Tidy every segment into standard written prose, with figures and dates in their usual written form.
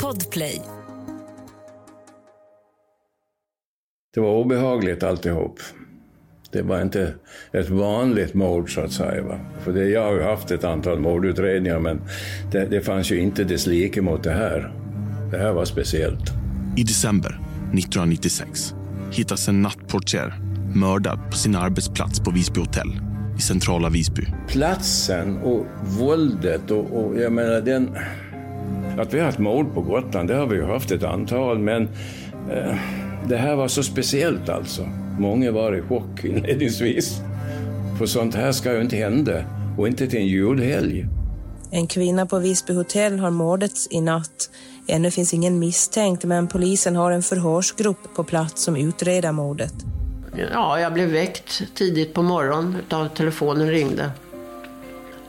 Podplay. Det var obehagligt alltihop. Det var inte ett vanligt mord så att säga. Va? För det, jag har ju haft ett antal mordutredningar, men det fanns ju inte dess like mot det här. Det här var speciellt. I december 1996 hittas en nattportier mördad på sin arbetsplats på Visby Hotel i centrala Visby. Platsen och våldet och jag menar den... Att vi har haft mord på Gotland, det har vi ju haft ett antal, men det här var så speciellt alltså. Många var i chock inledningsvis. För sånt här ska ju inte hända, och inte till en julhelg. En kvinna på Visby Hotel har mördats i natt. Ännu finns ingen misstänkt, men polisen har en förhörsgrupp på plats som utreder mordet. Ja, jag blev väckt tidigt på morgonen utav telefonen ringde.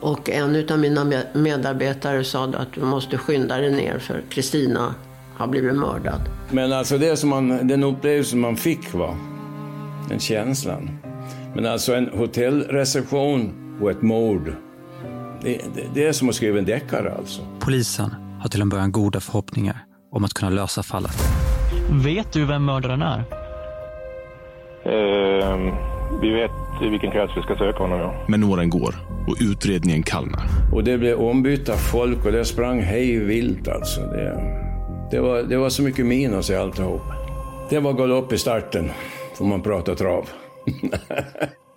Och en utav mina medarbetare sa att du måste skynda dig ner för Kristina har blivit mördad. Men alltså det som den upplevelse man fick var den känslan. Men alltså en hotellreception och ett mord. Det är som att skriva en deckare alltså. Polisen har till en början goda förhoppningar om att kunna lösa fallet. Vet du vem mördaren är? Vi vet i vilken krets vi ska söka honom. Ja. Men åren går och utredningen kallnar. Och det blev ombytta folk och det sprang hej vilt alltså. Det var så mycket minus i alltihop. Det var galopp i starten, får man prata trav.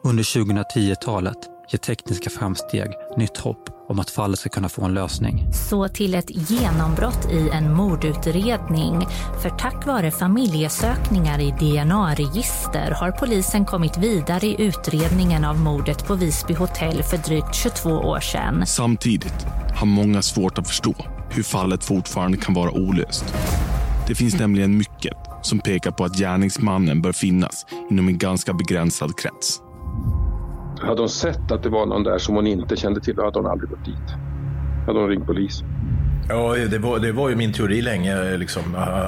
Under 2010-talet ger tekniska framsteg nytt hopp om att fallet ska kunna få en lösning. Så till ett genombrott i en mordutredning. För tack vare familjesökningar i DNA-register har polisen kommit vidare i utredningen av mordet på Visby Hotel för drygt 22 år sedan. Samtidigt har många svårt att förstå hur fallet fortfarande kan vara olöst. Det finns nämligen mycket som pekar på att gärningsmannen bör finnas inom en ganska begränsad krets. Hade hon sett att det var någon där som hon inte kände till, hade hon aldrig gått dit. Hade hon ringt polis. Ja, det var ju min teori länge liksom,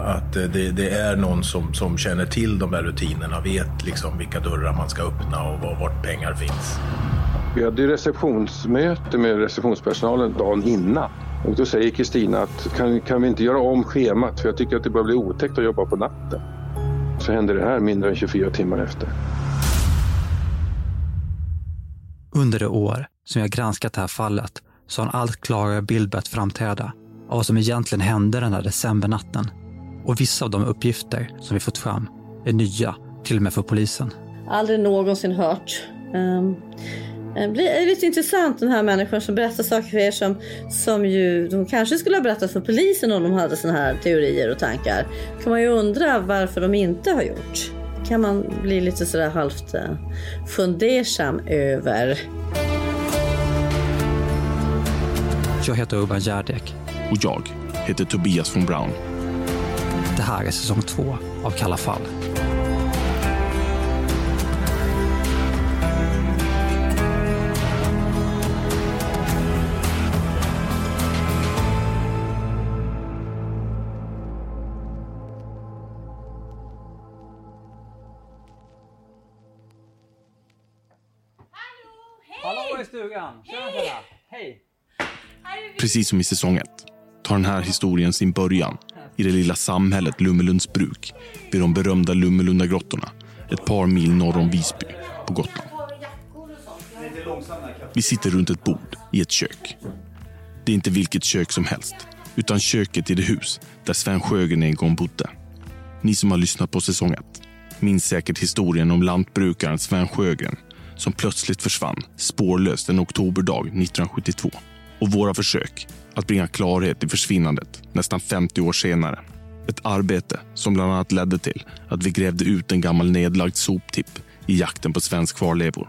att det är någon som känner till de där rutinerna, vet liksom vilka dörrar man ska öppna och vart pengar finns. Vi hade ju receptionsmöte med receptionspersonalen dagen innan. Och då säger Kristina att kan vi inte göra om schemat, för jag tycker att det börjar bli otäckt att jobba på natten. Så hände det här mindre än 24 timmar efter. Under det år som jag granskat det här fallet så har en allt klarare bild börjat framträda av vad som egentligen hände den här decembernatten. Och vissa av de uppgifter som vi fått fram är nya, till och med för polisen. Aldrig någonsin hört. Det är lite intressant, den här människan som berättar saker för er som ju de kanske skulle ha berättat för polisen om de hade såna här teorier och tankar. Kan man ju undra varför de inte har gjort. Kan man bli lite sådär halvt fundersam över. Jag heter Urban Gärdek. Och jag heter Tobias von Braun. Det här är säsong 2 av Kalla Fall. Precis som i säsong 1 tar den här historien sin början i det lilla samhället Lummelunds bruk vid de berömda Lummelunda grottorna, ett par mil norr om Visby på Gotland. Vi sitter runt ett bord i ett kök. Det är inte vilket kök som helst, utan köket i det hus där Sven Sjögren en gång bodde. Ni som har lyssnat på säsong 1 minns säkert historien om lantbrukaren Sven Sjögren som plötsligt försvann spårlöst en oktoberdag 1972. Och våra försök att bringa klarhet i försvinnandet nästan 50 år senare. Ett arbete som bland annat ledde till att vi grävde ut en gammal nedlagd soptipp i jakten på svensk kvarlevor.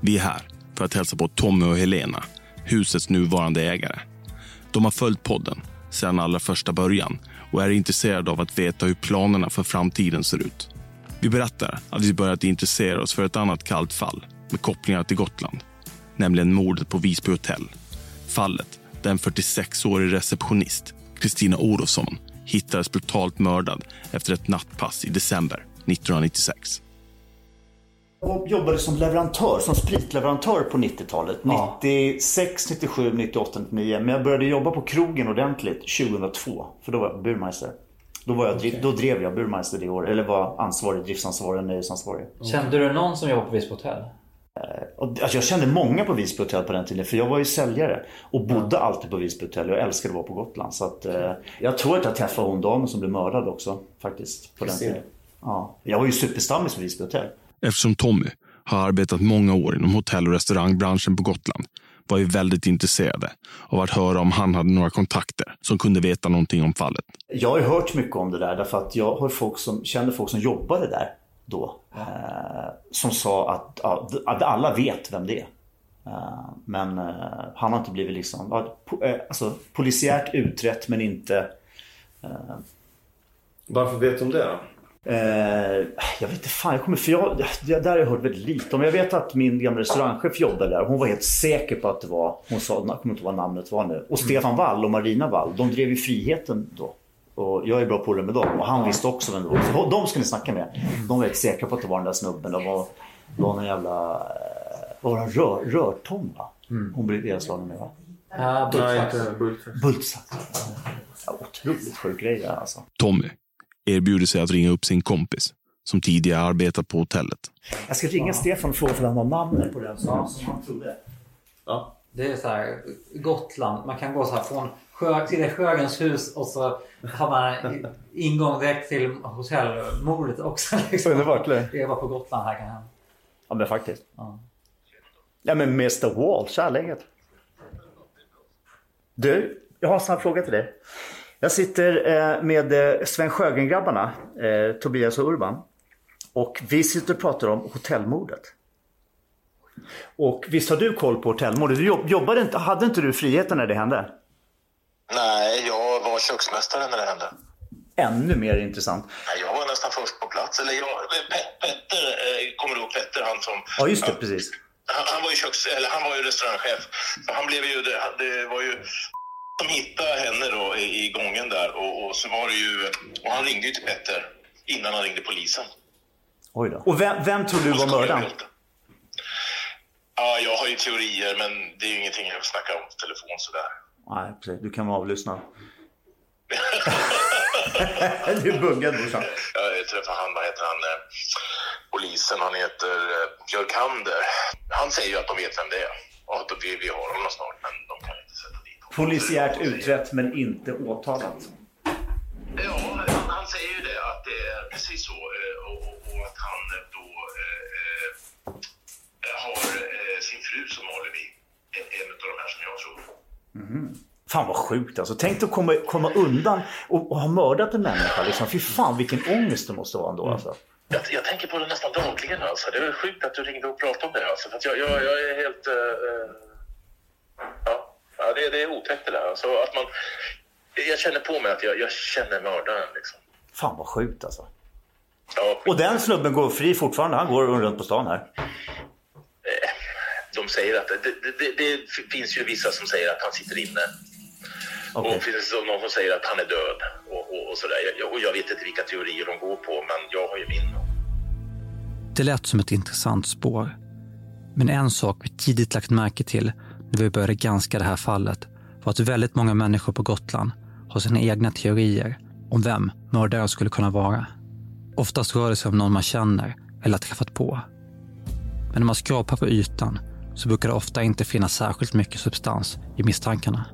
Vi är här för att hälsa på Tommy och Helena, husets nuvarande ägare. De har följt podden sedan allra första början och är intresserade av att veta hur planerna för framtiden ser ut. Vi berättar att vi börjat intressera oss för ett annat kallt fall med kopplingar till Gotland. Nämligen mordet på Visby Hotel. Fallet där en 46-årig receptionist, Kristina Olofsson, hittades brutalt mördad efter ett nattpass i december 1996. och jobbade som leverantör, som spritleverantör på 90-talet. Ja. 96, 97, 98, 99. Men jag började jobba på krogen ordentligt 2002, för då var jag burmeister. Då drev jag burmeister det år, eller var ansvarig, driftsansvarig, nöjesansvarig. Mm. Kände du någon som jobbade på Visby Hotel? Jag kände många på Visby Hotel på den tiden, för jag var ju säljare och bodde alltid på Visby Hotel. Jag älskade att vara på Gotland, så att, jag tror att jag träffade hon damen som blev mördad också faktiskt på den tiden. Ja. Jag var ju superstammis på Visby Hotel. Eftersom Tommy har arbetat många år inom hotell- och restaurangbranschen på Gotland var ju väldigt intresserade av att höra om han hade några kontakter som kunde veta någonting om fallet. Jag har hört mycket om det där, därför att jag har kände folk som jobbade där då, som sa att alla vet vem det är. Men han har inte blivit liksom polisiärt utrett, men inte... Varför vet de det då? Jag vet inte fan, där har jag hört väldigt lite om. Jag vet att min gamla restaurangchef jobbade där. Hon var helt säker på att det var, hon sa, jag kommer inte vad namnet var nu. Och Stefan Wall och Marina Wall, de drev ju Friheten då. Och jag är bra på det med dem, och han visste också vem det var. Så de skulle snacka med. De var helt säkra på att det var den där snubben. Det var en jävla rörtom, va? Hon blev delslagen med, va? Ja, Bultsack. Ja, otroligt sjuk grej där, alltså. Tommy erbjuder sig att ringa upp sin kompis som tidigare arbetat på hotellet. Jag ska ringa Stefan och fråga för han har namnet på den som han trodde. Ja. Det är så här, Gotland, man kan gå så här från till Sjögrens hus och så har man ingång direkt till hotellmordet också. Liksom. Underbart, det är bara på Gotland här kan hända. Ja, men faktiskt. Ja, men Mr. Wall, kärlänget. Du, jag har en snabb fråga till dig. Jag sitter med Sven Sjögren-grabbarna, Tobias och Urban. Och vi sitter och pratar om hotellmordet. Och visst har du koll på hotellmordet? Du jobbade inte, hade inte du Friheten när det hände? Nej, jag var köksmästare när det hände. Ännu mer intressant. Nej, jag var nästan först på plats. Eller Petter, kommer du ihåg Petter? Han som... Ja, just det, ja, precis. Han var ju restaurangchef. Han blev ju... Det var ju... De hittade henne då i gången där och så var det ju... Och han ringde ju till Petter innan han ringde polisen. Oj då. Och vem tror du var mördaren? Ja, jag har ju teorier, men det är ju ingenting jag snackar om på telefon sådär. Nej, precis. Du kan vara avlyssnad. Du är buggad, brorsan. Jag träffar han, vad heter han? Polisen, han heter Björkander. Han säger ju att de vet vem det är. Och att vi har honom snart, men de kan inte sätta dit. Polisiärt utrett men inte åtalat. Ja, han säger ju det, att det är precis så. Och att han då har sin fru som alibi. En av de här som jag tror. Mm. Fan vad sjukt alltså. Tänk att komma undan och ha mördat en människa liksom. Fy fan vilken ångest det måste vara ändå alltså. Jag tänker på det nästan dagligen alltså. Det är sjukt att du ringde och pratade om det alltså. För att jag är helt... Ja, det är otäckt det där. Alltså att man, jag känner på mig att jag känner mördaren liksom. Fan vad sjukt alltså. Ja. Och den snubben går fri fortfarande. Han går runt på stan här. De säger att det finns ju vissa som säger att han sitter inne. Okay. Och det finns någon som säger att han är död. Och sådär. Jag vet inte vilka teorier de går på, men jag har ju min. Det lät som ett intressant spår. Men en sak vi tidigt lagt märke till när vi började granska det här fallet var att väldigt många människor på Gotland har sina egna teorier om vem mördaren skulle kunna vara. Oftast rör det sig om någon man känner eller träffat på. Men när man skrapar på ytan så brukar det ofta inte finnas särskilt mycket substans i misstankarna.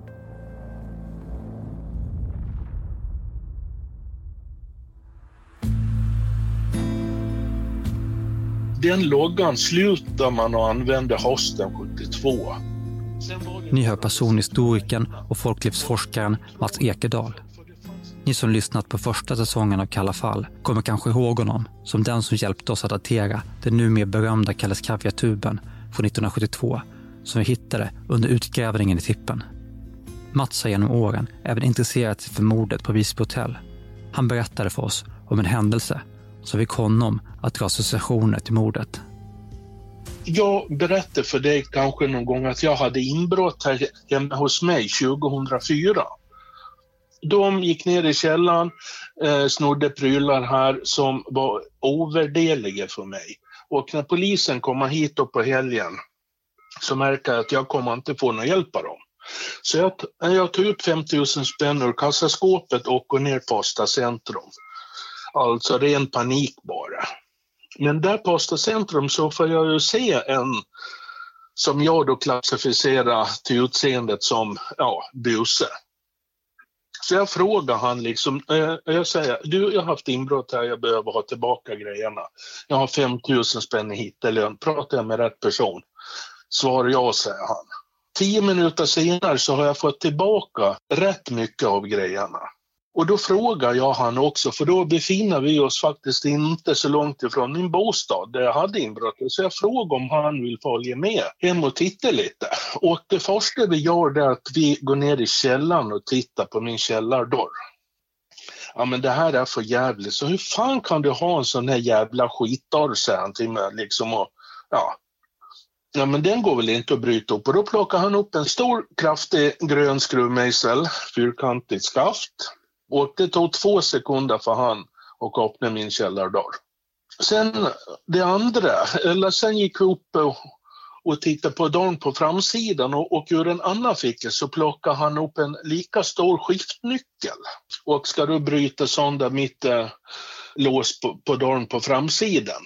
Den loggan slutar man och använde hösten 72. Ni hör personhistorikern och folklivsforskaren Mats Ekedahl. Ni som lyssnat på första säsongen av Kalla Fall kommer kanske ihåg honom som den som hjälpte oss att datera den numera berömda Kalles kaviartuben från 1972 som vi hittade under utgrävningen i tippen. Mats har genom åren även intresserat sig för mordet på Visby Hotel. Han berättade för oss om en händelse som fick honom att dra associationer till mordet. Jag berättade för dig kanske någon gång att jag hade inbrott här hemma hos mig 2004. De gick ner i källaren, snodde prylar här som var ovärdeliga för mig. Och när polisen kommer hit upp på helgen så märker jag att jag kommer inte få någon hjälp av dem. Så jag tog ut 5 000 spänn ur kassaskåpet och går ner på Astacentrum. Alltså det är en panik bara. Men där på Astacentrum så får jag ju se en som jag då klassificerar till utseendet som buse. Så jag frågar han liksom, jag säger, du, jag har haft inbrott här, jag behöver ha tillbaka grejerna. Jag har 5 000 spänn i hittelön, pratar jag med rätt person? Svarar jag, säger han. 10 minuter senare så har jag fått tillbaka rätt mycket av grejerna. Och då frågar jag han också, för då befinner vi oss faktiskt inte så långt ifrån min bostad där jag hade inbrott. Så jag frågar om han vill följa med hem och titta lite. Och det första vi gör är att vi går ner i källaren och tittar på min källardörr. Ja, men det här är för jävligt. Så hur fan kan du ha en sån här jävla skitdörr, säger han till mig. Liksom, och, ja, men den går väl inte att bryta upp. Och då plockar han upp en stor, kraftig grön skruvmejsel, fyrkantigt skaft. Och det tog 2 sekunder för han att öppna min källardörr. Sen det andra, eller sen gick jag upp och tittade på dörren på framsidan och ur en annan ficka så plockade han upp en lika stor skiftnyckel. Och ska du bryta sönder mitt lås på dörren på framsidan?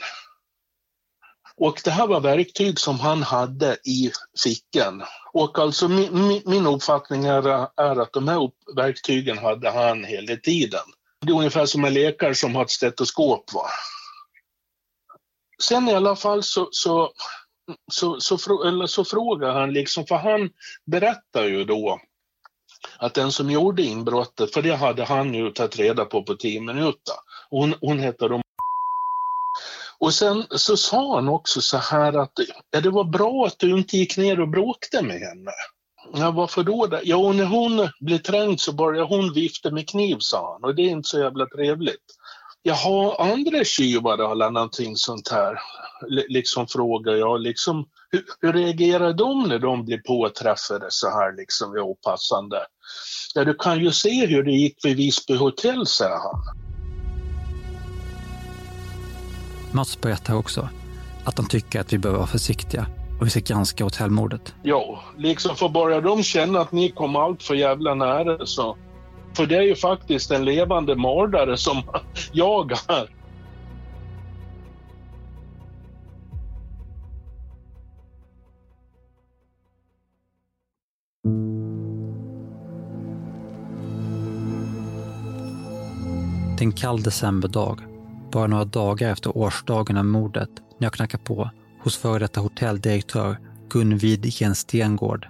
Och det här var verktyg som han hade i fickan. Och alltså min uppfattning är att de här verktygen hade han hela tiden. Det är ungefär som en läkare som har ett stetoskop, va? Sen i alla fall så frågar han liksom, för han berättar ju då att den som gjorde inbrottet, för det hade han ju tagit reda på 10 minuter. Hon heter då. Och sen så sa han också så här att det var bra att du inte gick ner och bråkte med henne. Ja, varför då? Ja, och när hon blev trängd så började hon vifta med kniv, sa han. Och det är inte så jävla trevligt. Jag har andra tjuvar eller någonting sånt här. Liksom frågar jag liksom, hur reagerar de när de blir påträffade så här liksom vid opassande? Ja, du kan ju se hur det gick vid Visby Hotel, sa han. Mats berättar också att de tycker att vi behöver vara försiktiga och vi ska granska hotellmordet. Ja, liksom för bara de känner att ni kommer allt för jävla nära så. För det är ju faktiskt en levande mördare som jagar. Det är en kall decemberdag. Bara några dagar efter årsdagen av mordet när jag knackar på hos före detta hotelldirektör Gun Widgren Stengård.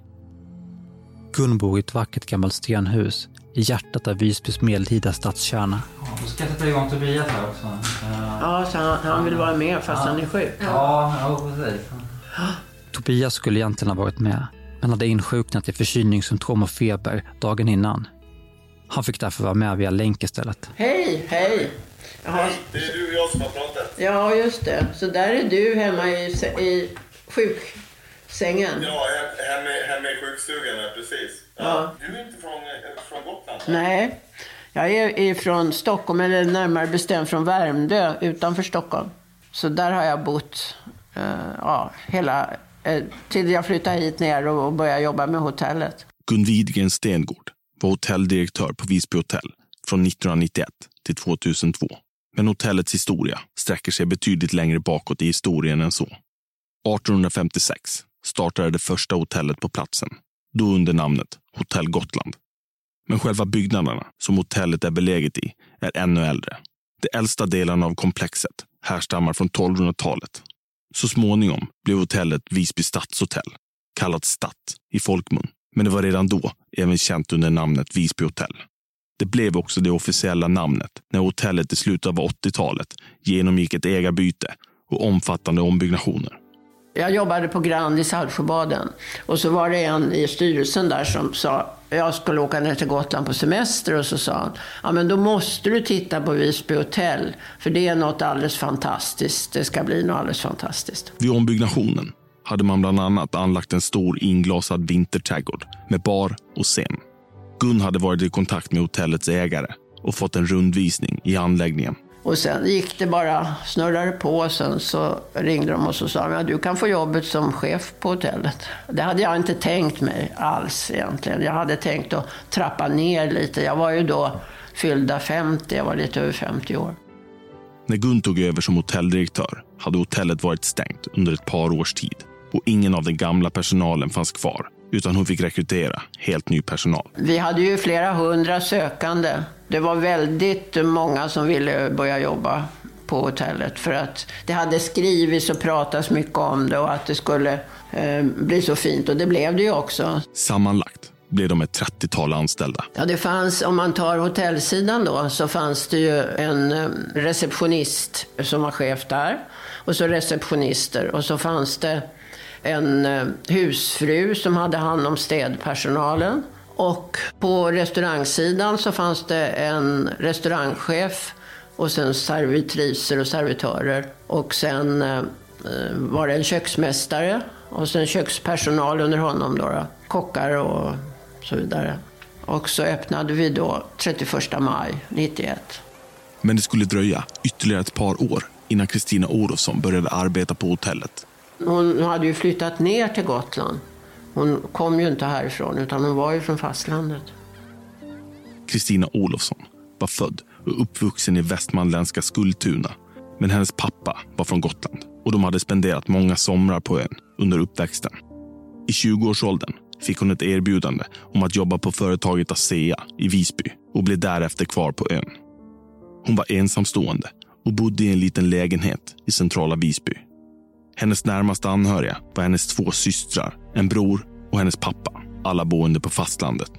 Gun bor i ett vackert gammalt stenhus i hjärtat av Visbys medeltida stadskärna. Du ska sätta igång Tobias här också. Ja, så han vill vara med fast han är sjuk. Ja, precis. Tobias skulle egentligen ha varit med men hade insjuknat i förkylningssymptom och feber dagen innan. Han fick därför vara med via länk istället. Hej! Jaha. Det är du och jag som har pratat. Ja, just det. Så där är du hemma i sjuksängen. Ja, hemma i sjukstugan, precis. Ja. Du är inte från Gotland? Nej, jag är från Stockholm, eller närmare bestämt från Värmdö utanför Stockholm. Så där har jag bott till jag flyttade hit ner och började jobba med hotellet. Gun Widgren Stengård var hotelldirektör på Visby Hotel från 1991 till 2002. Men hotellets historia sträcker sig betydligt längre bakåt i historien än så. 1856 startade det första hotellet på platsen, då under namnet Hotell Gotland. Men själva byggnaderna som hotellet är beläget i är ännu äldre. De äldsta delarna av komplexet härstammar från 1200-talet. Så småningom blev hotellet Visby stadshotell, kallat Stadt i folkmun. Men det var redan då även känt under namnet Visby Hotel. Det blev också det officiella namnet när hotellet i slutet av 80-talet genomgick ett ägarbyte och omfattande ombyggnationer. Jag jobbade på Grand i Salsjöbaden och så var det en i styrelsen där som sa jag skulle åka ner till Gotland på semester och så sa han ja men då måste du titta på Visby Hotel för det är något alldeles fantastiskt, det ska bli något alldeles fantastiskt. Vid ombyggnationen hade man bland annat anlagt en stor inglasad vinterträdgård med bar och scen. Gun hade varit i kontakt med hotellets ägare och fått en rundvisning i anläggningen. Och sen gick det bara, snurrade på, och sen så ringde de och så sa de, ja, du kan få jobbet som chef på hotellet. Det hade jag inte tänkt mig alls egentligen. Jag hade tänkt att trappa ner lite. Jag var ju då fyllda 50, jag var lite över 50 år. När Gun tog över som hotelldirektör hade hotellet varit stängt under ett par års tid. Och ingen av den gamla personalen fanns kvar, utan hon fick rekrytera helt ny personal. Vi hade ju flera hundra sökande. Det var väldigt många som ville börja jobba på hotellet, för att det hade skrivits och pratats mycket om det och att det skulle bli så fint, och det blev det ju också. Sammanlagt blev de ett 30-tal anställda. Ja, det fanns, om man tar hotellsidan då, så fanns det ju en receptionist som var chef där, och så receptionister, och så fanns det en husfru som hade hand om städpersonalen. Och på restaurangsidan så fanns det en restaurangchef och sen servitriser och servitörer. Och sen var det en köksmästare och sen kökspersonal under honom då, kockar och så vidare. Och så öppnade vi då 31 maj 91. Men det skulle dröja ytterligare ett par år innan Kristina Olofsson började arbeta på hotellet. Hon hade ju flyttat ner till Gotland. Hon kom ju inte härifrån, utan hon var ju från fastlandet. Kristina Olofsson var född och uppvuxen i västmanländska Skultuna. Men hennes pappa var från Gotland och de hade spenderat många somrar på ön under uppväxten. I 20-årsåldern fick hon ett erbjudande om att jobba på företaget ASEA i Visby och blev därefter kvar på ön. Hon var ensamstående och bodde i en liten lägenhet i centrala Visby. Hennes närmaste anhöriga var hennes två systrar, en bror och hennes pappa, alla boende på fastlandet.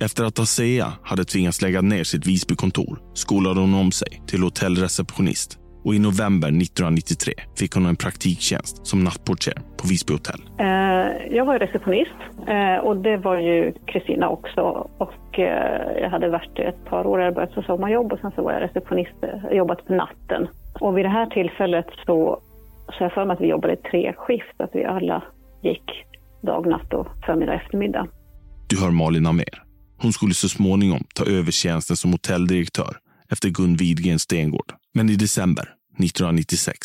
Efter att ASEA hade tvingats lägga ner sitt Visbykontor skolade hon om sig till hotellreceptionist, och i november 1993 fick hon en praktiktjänst som nattportier på Visby Hotel. Jag var receptionist och det var ju Kristina också, och jag hade varit ett par år, jag började som sommarjobb och sen så var jag receptionist, jobbat på natten. Och vid det här tillfället så jag för mig att vi jobbade tre skift, att vi alla gick dag, natt och förmiddag, eftermiddag. Du hör Malina mer. Hon skulle så småningom ta över tjänsten som hotelldirektör efter Gun Widgren Stengård. Men i december 1996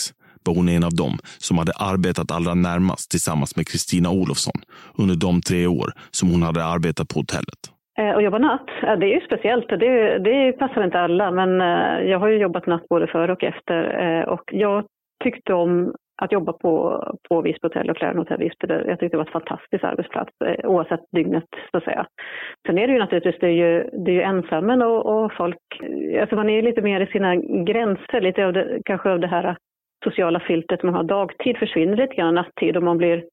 var hon en av dem som hade arbetat allra närmast tillsammans med Kristina Olofsson under de 3 år som hon hade arbetat på hotellet. Och jobba natt, det är ju speciellt, det passar inte alla, men jag har ju jobbat natt både före och efter, och jag tyckte om att jobba på Visby Hotel och Grand Hotel Visby. Jag tyckte det var ett fantastiskt arbetsplats, oavsett dygnet så att säga. Sen är det ju naturligtvis, det är ju ensammen och folk, alltså man är lite mer i sina gränser, lite av det, kanske av det här sociala filtret man har dagtid försvinner lite grann nattid, och man blir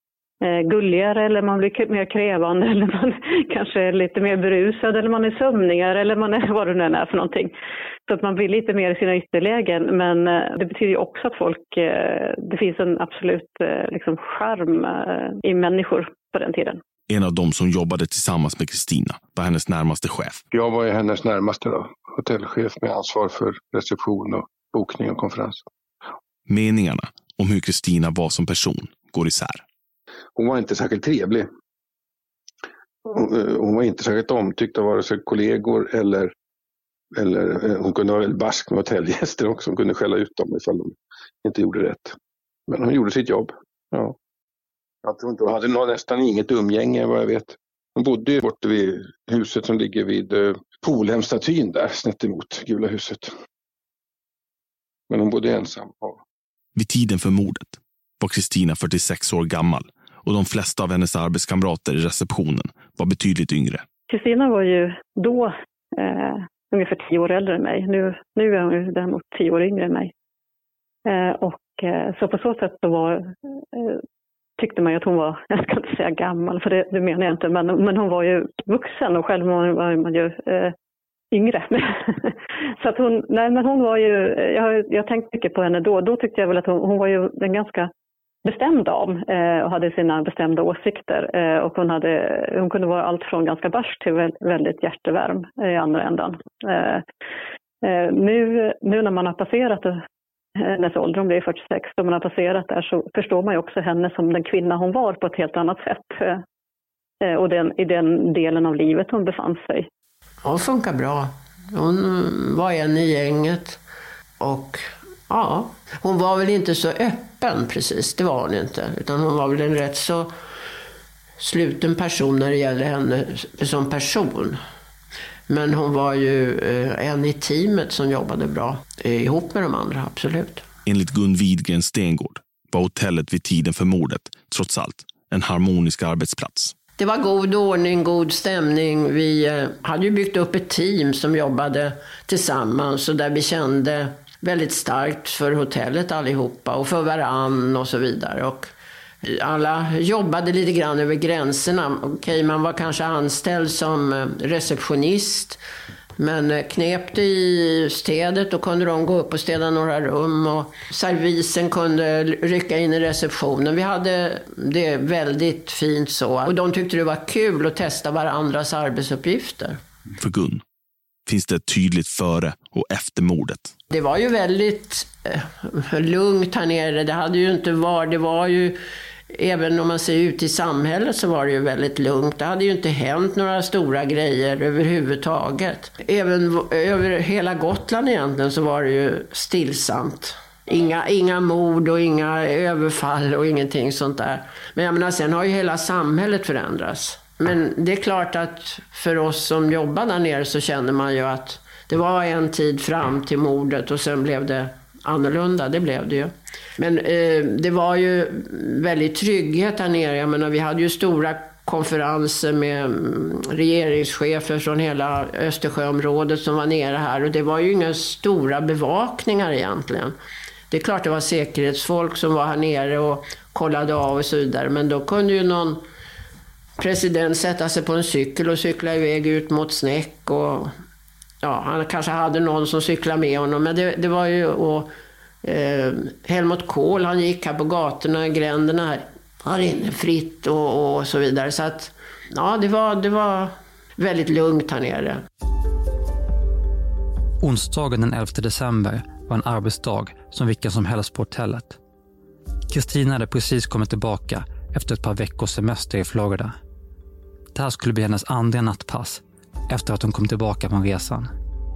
gulligare, eller man blir mer krävande, eller man kanske är lite mer berusad, eller man är sömnigare, eller man är vad det nu är för någonting. Så att man blir lite mer i sina ytterlägen, men det betyder ju också att folk, det finns en absolut liksom charm i människor på den tiden. En av de som jobbade tillsammans med Kristina var hennes närmaste chef. Jag var ju hennes närmaste då, hotellchef med ansvar för reception och bokning och konferens. Meningarna om hur Kristina var som person går isär. Hon var inte särskilt trevlig. Hon var inte särskilt omtyckt av vare sig kollegor eller hon kunde vara väldigt barsk med hotellgäster också. Hon kunde skälla ut dem ifall de inte gjorde rätt. Men hon gjorde sitt jobb. Ja. Jag tror inte hon hade nästan inget umgänge vad jag vet. Hon bodde ju borta vid huset som ligger vid Polhems statyn där, snett emot Gula huset. Men hon bodde ensam. Ja. Vid tiden för mordet var Kristina 46 år gammal och de flesta av hennes arbetskamrater i receptionen var betydligt yngre. Kristina var ju då ungefär 10 år äldre än mig. Nu är hon ju däremot 10 år yngre än mig. Så på så sätt så tyckte man ju att hon var, jag ska inte säga gammal för det menar jag inte, men hon var ju vuxen och själv var man ju yngre. Så att hon var ju, jag tänkte mycket på henne då tyckte jag väl att hon var ju den ganska bestämd om och hade sina bestämda åsikter, och hon kunde vara allt från ganska barsk till väldigt hjärtevärm i andra ändan. Nu när man har passerat hennes ålder, hon blev 46, när man har passerat där så förstår man ju också henne som den kvinna hon var på ett helt annat sätt, och i den delen av livet hon befann sig. Hon funkar bra. Hon var en i gänget. Och ja, hon var väl inte så öppen precis, det var hon inte. Utan hon var väl en rätt så sluten person när det gäller henne som person. Men hon var ju en i teamet som jobbade bra ihop med de andra, absolut. Enligt Gun Widgren Stengård var hotellet vid tiden för mordet trots allt en harmonisk arbetsplats. Det var god ordning, god stämning. Vi hade ju byggt upp ett team som jobbade tillsammans och där vi kände väldigt starkt för hotellet allihopa och för varann och så vidare. Och alla jobbade lite grann över gränserna. Okej, man var kanske anställd som receptionist, men knep det i städet och kunde de gå upp och städa några rum och servisen kunde rycka in i receptionen. Vi hade det väldigt fint så. Och de tyckte det var kul att testa varandras arbetsuppgifter. För Gun finns det tydligt före och efter mordet. Det var ju väldigt lugnt här nere. Det hade ju inte varit, det var ju... Även om man ser ut i samhället så var det ju väldigt lugnt. Det hade ju inte hänt några stora grejer överhuvudtaget. Även över hela Gotland egentligen så var det ju stillsamt. Inga mord och inga överfall och ingenting sånt där. Men jag menar, sen har ju hela samhället förändrats. Men det är klart att för oss som jobbar där nere så känner man ju att det var en tid fram till mordet och sen blev det annorlunda, det blev det ju. Men det var ju väldigt trygghet här nere. Jag menar, vi hade ju stora konferenser med regeringschefer från hela Östersjöområdet som var nere här. Och det var ju inga stora bevakningar egentligen. Det är klart det var säkerhetsfolk som var här nere och kollade av och så vidare. Men då kunde ju någon president sätta sig på en cykel och cykla iväg ut mot Snäck och... Ja, han kanske hade någon som cyklade med honom, men det var ju Helmut Kohl, han gick här på gatorna, gränderna här inne fritt och så vidare. Så att ja, det var väldigt lugnt här nere. Onsdagen den 11 december var en arbetsdag som vilken som helst på hotellet. Kristina hade precis kommit tillbaka efter ett par veckors semester i Flågoda. Det här skulle bli hennes andra nattpass efter att hon kom tillbaka från resan.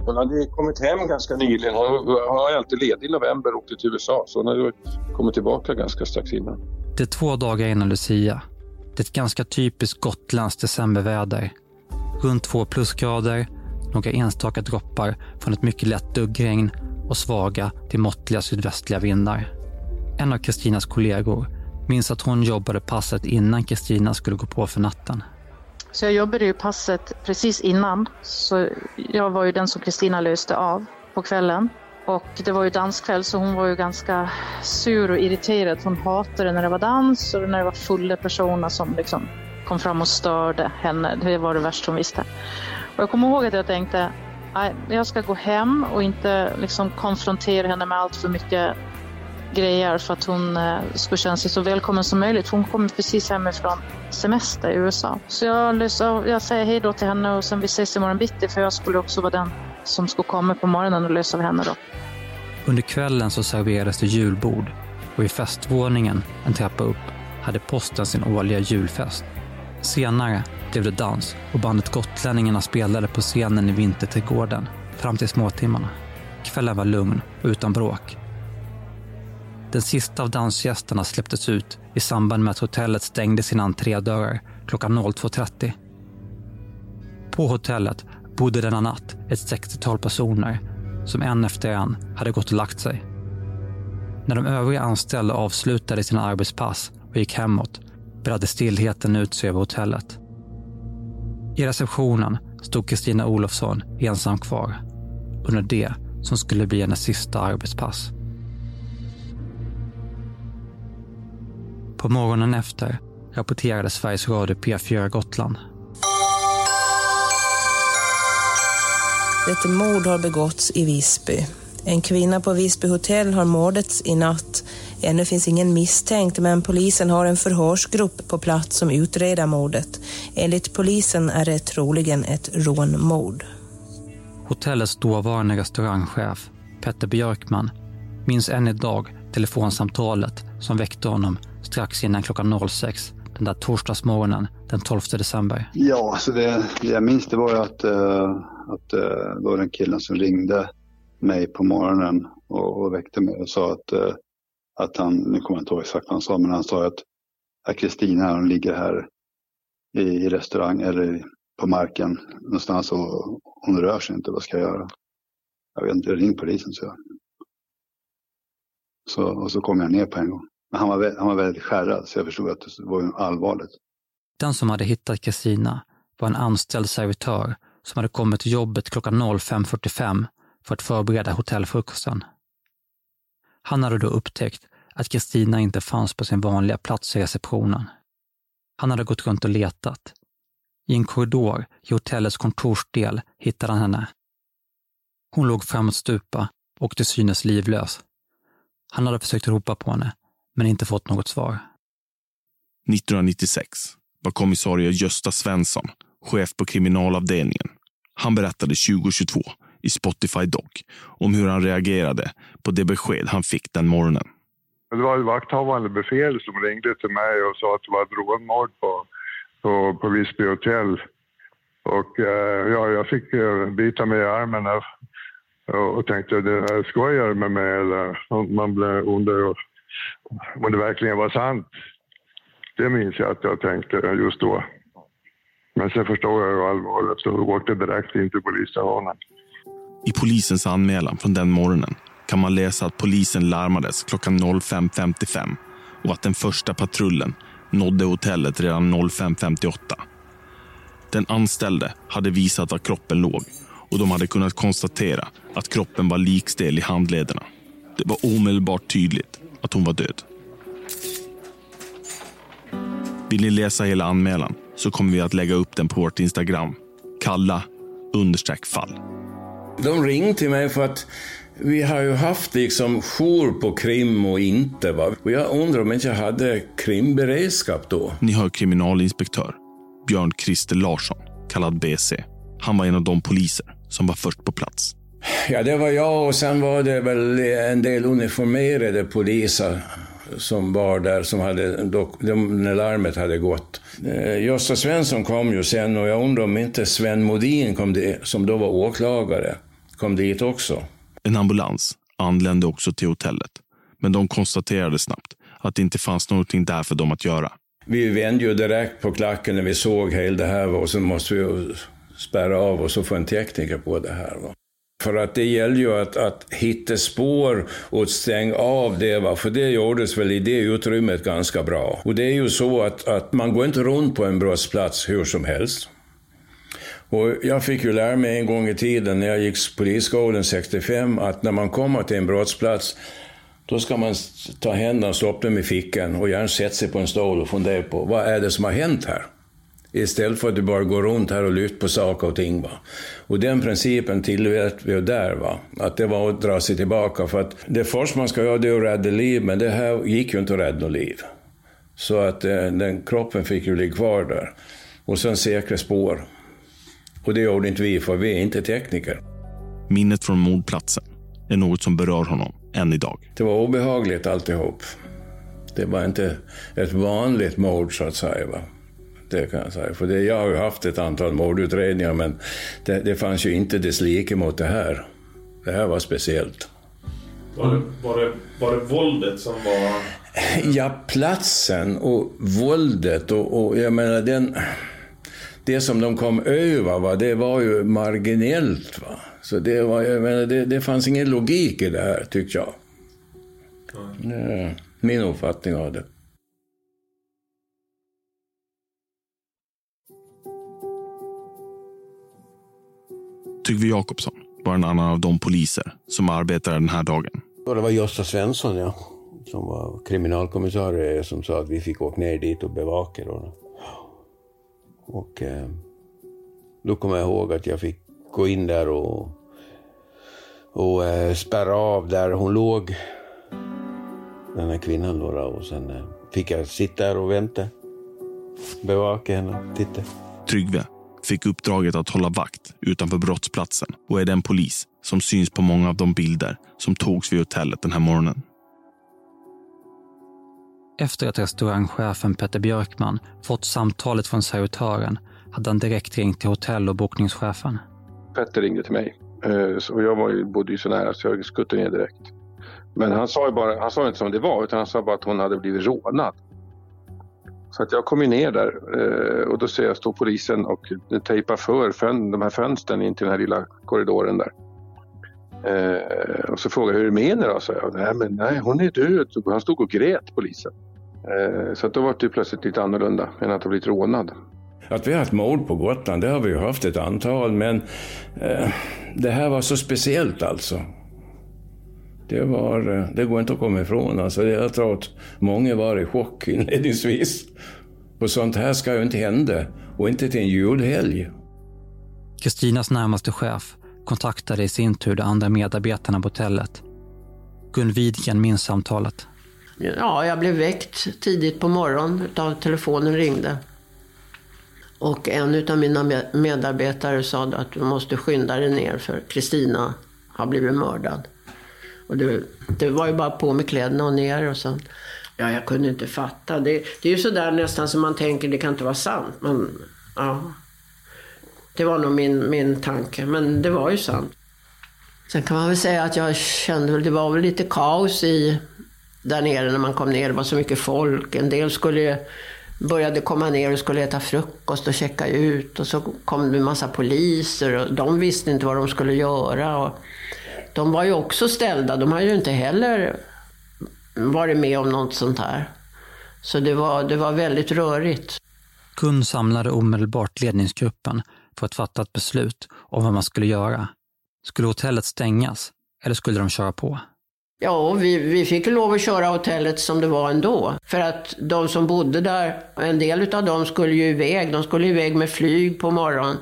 Hon hade kommit hem ganska nyligen. Hon var alltid ledig i november och åkte till USA. Så hon hade kommit tillbaka ganska strax innan. Det är 2 dagar innan Lucia. Det är ett ganska typiskt gotländskt decemberväder. Runt 2 plusgrader, några enstaka droppar från ett mycket lätt duggregn och svaga till måttliga sydvästliga vindar. En av Kristinas kollegor minns att hon jobbade passet innan Kristina skulle gå på för natten. Så jag jobbade ju passet precis innan, så jag var ju den som Kristina löste av på kvällen. Och det var ju danskväll, så hon var ju ganska sur och irriterad. Hon hatade när det var dans och när det var fulla personer som liksom kom fram och störde henne. Det var det värsta hon visste. Och jag kommer ihåg att jag tänkte, jag ska gå hem och inte liksom konfrontera henne med allt för mycket grejer för att hon skulle känna sig så välkommen som möjligt. Hon kom precis hemifrån semester i USA. Så jag säger hej då till henne och sen vi ses imorgon bitti, för jag skulle också vara den som skulle komma på morgonen och lösa av henne då. Under kvällen så serverades det julbord och i festvåningen en trappa upp hade posten sin årliga julfest. Senare blev det dans och bandet Gotlänningarna spelade på scenen i Vinterträdgården fram till småtimmarna. Kvällen var lugn och utan bråk. Den sista av dansgästerna släpptes ut i samband med att hotellet stängde sina entrédörrar klockan 02.30. På hotellet bodde denna natt ett 60-tal personer som en efter en hade gått och lagt sig. När de övriga anställda avslutade sina arbetspass och gick hemåt bredde stillheten ut sig över hotellet. I receptionen stod Kristina Olofsson ensam kvar under det som skulle bli hennes sista arbetspass. På morgonen efter rapporterade Sveriges Radio P4 Gotland. Ett mord har begåtts i Visby. En kvinna på Visby Hotel har mördats i natt. Ännu finns ingen misstänkt, men polisen har en förhörsgrupp på plats som utreder mordet. Enligt polisen är det troligen ett rånmord. Hotellets dåvarande restaurangchef Petter Björkman minns än idag telefonsamtalet som väckte honom strax innan klockan 06, den där torsdagsmorgonen den 12 december. Ja, så det jag minns det var ju att det var den killen som ringde mig på morgonen och väckte mig och sa att han, nu kommer jag inte ihåg exakt vad han sa, men han sa att Kristina ligger här i restaurang eller på marken någonstans och hon rör sig inte, vad ska jag göra? Jag vet inte, ring polisen, så jag. Och så kom jag ner på en gång. Men han var väldigt skärrad, så jag förstod att det var ju allvarligt. Den som hade hittat Kristina var en anställd servitör som hade kommit till jobbet klockan 05.45 för att förbereda hotellfrukosten. Han hade då upptäckt att Kristina inte fanns på sin vanliga plats i receptionen. Han hade gått runt och letat. I en korridor i hotellets kontorsdel hittade han henne. Hon låg framåtstupa och till synes livlös. Han hade försökt ropa på henne, men inte fått något svar. 1996 var kommissarie Gösta Svensson chef på kriminalavdelningen. Han berättade 2022 i Spotify Doc om hur han reagerade på det besked han fick den morgonen. Det var ett vakthavande befäl som ringde till mig och sa att det var ett rånmord på Visby Hotel. Och jag fick bita mig i armen och tänkte att det här skojar med mig. Eller man blev under om det verkligen var sant. Det minns jag att jag tänkte just då. Men sen förstår jag ju allvaret, så åkte direkt in till polisstationen. I polisens anmälan från den morgonen kan man läsa att polisen larmades klockan 05.55 och att den första patrullen nådde hotellet redan 05.58. Den anställde hade visat att kroppen låg och de hade kunnat konstatera att kroppen var likstel i handlederna. Det var omedelbart tydligt att hon var död. Vill ni läsa hela anmälan så kommer vi att lägga upp den på vårt Instagram, Kalla_fall. De ringde till mig för att vi har ju haft liksom jour på krim och inte. Va? Och jag undrar om jag hade krimberedskap då. Ni hör kriminalinspektör Björn-Christer Larsson, kallad BC. Han var en av de poliser som var först på plats. Ja, det var jag, och sen var det väl en del uniformerade poliser som var där, som hade, när larmet hade gått. Gösta Svensson kom ju sen, och jag undrar om inte Sven Modin kom dit, som då var åklagare, kom dit också. En ambulans anlände också till hotellet, men de konstaterade snabbt att det inte fanns någonting där för dem att göra. Vi vände ju direkt på klacken när vi såg hela det här, och så måste vi spärra av och så få en tekniker på det här. Va? För att det gäller ju att hitta spår och stänga av det. Va? För det gjordes väl i det utrymmet ganska bra. Och det är ju så att man går inte runt på en brottsplats hur som helst. Och jag fick ju lära mig en gång i tiden när jag gick polisskolan 65 att när man kommer till en brottsplats då ska man ta händerna och stoppa dem i fickan och gärna sätta sig på en stol och fundera på vad är det som har hänt här? Istället för att du bara går runt här och lyfter på saker och ting. Va? Och den principen tillät vi där. Va? Att det var att dra sig tillbaka. För att det först man ska göra det är att rädda liv. Men det här gick ju inte att rädda liv. Så att den kroppen fick ju ligga kvar där. Och sen säkra spår. Och det gjorde inte vi, för vi är inte tekniker. Minnet från mordplatsen är något som berör honom än idag. Det var obehagligt alltihop. Det var inte ett vanligt mord så att säga, va? Det kan jag säga. För jag har ju haft ett antal mordutredningar, men det fanns ju inte dislike mot det här. Det här var speciellt. Var det våldet som var... Ja, platsen och våldet och jag menar det som de kom över, va, det var ju marginellt, va. Så det var, jag menar, det fanns ingen logik i det här, tyckte jag. Nej. Min uppfattning av det. Tryggve Jakobsson var en annan av de poliser som arbetade den här dagen. Det var Gösta Svensson, ja, som var kriminalkommissarie, som sa att vi fick åka ner dit och bevaka. Och då kommer jag ihåg att jag fick gå in där och spärra av där hon låg, den här kvinnan då. Och sen fick jag sitta där och vänta, bevaka henne, titta. Tryggve fick uppdraget att hålla vakt utanför brottsplatsen och är den polis som syns på många av de bilder som togs vid hotellet den här morgonen. Efter att restaurangchefen Petter Björkman fått samtalet från servitören hade han direkt ringt till hotell- och bokningschefen. Petter ringde till mig och jag bodde ju så nära så jag skuttade ner direkt. Men han sa inte som det var, utan han sa bara att hon hade blivit rånad. Så att jag kom ju ner där och då ser jag stå polisen och tejpar för de här fönstren in till den här lilla korridoren där. Och så frågade jag, hur är det med henne då? Så jag, nej, hon är död. Så han stod och grät, polisen. Så att då var det plötsligt lite annorlunda än att ha blivit rånad. Att vi har haft mord på Gotland, det har vi ju haft ett antal, men det här var så speciellt alltså. Det går inte att komma ifrån. Alltså, jag tror att många var i chock inledningsvis. Och sånt här ska ju inte hända. Och inte till en julhelg. Kristinas närmaste chef kontaktade i sin tur de andra medarbetarna på hotellet. Gun Widgren minns samtalet. Ja, jag blev väckt tidigt på morgonen utav telefonen ringde. Och en av mina medarbetare sa att du måste skynda dig ner för Kristina har blivit mördad. Och det var ju bara på med kläderna och ner och sen, ja, jag kunde inte fatta. Det är ju sådär nästan som man tänker, det kan inte vara sant. Men ja, det var nog min tanke, men det var ju sant. Sen kan man väl säga att jag kände att det var väl lite kaos där nere när man kom ner. Det var så mycket folk, en del började komma ner och skulle äta frukost och checka ut. Och så kom det en massa poliser och de visste inte vad de skulle göra och de var ju också ställda, de har ju inte heller varit med om något sånt här. Så det var väldigt rörigt. Kun samlade omedelbart ledningsgruppen för att fatta ett beslut om vad man skulle göra. Skulle hotellet stängas eller skulle de köra på? Ja, vi fick lov att köra hotellet som det var ändå. För att de som bodde där, en del av dem skulle ju iväg. De skulle iväg med flyg på morgonen.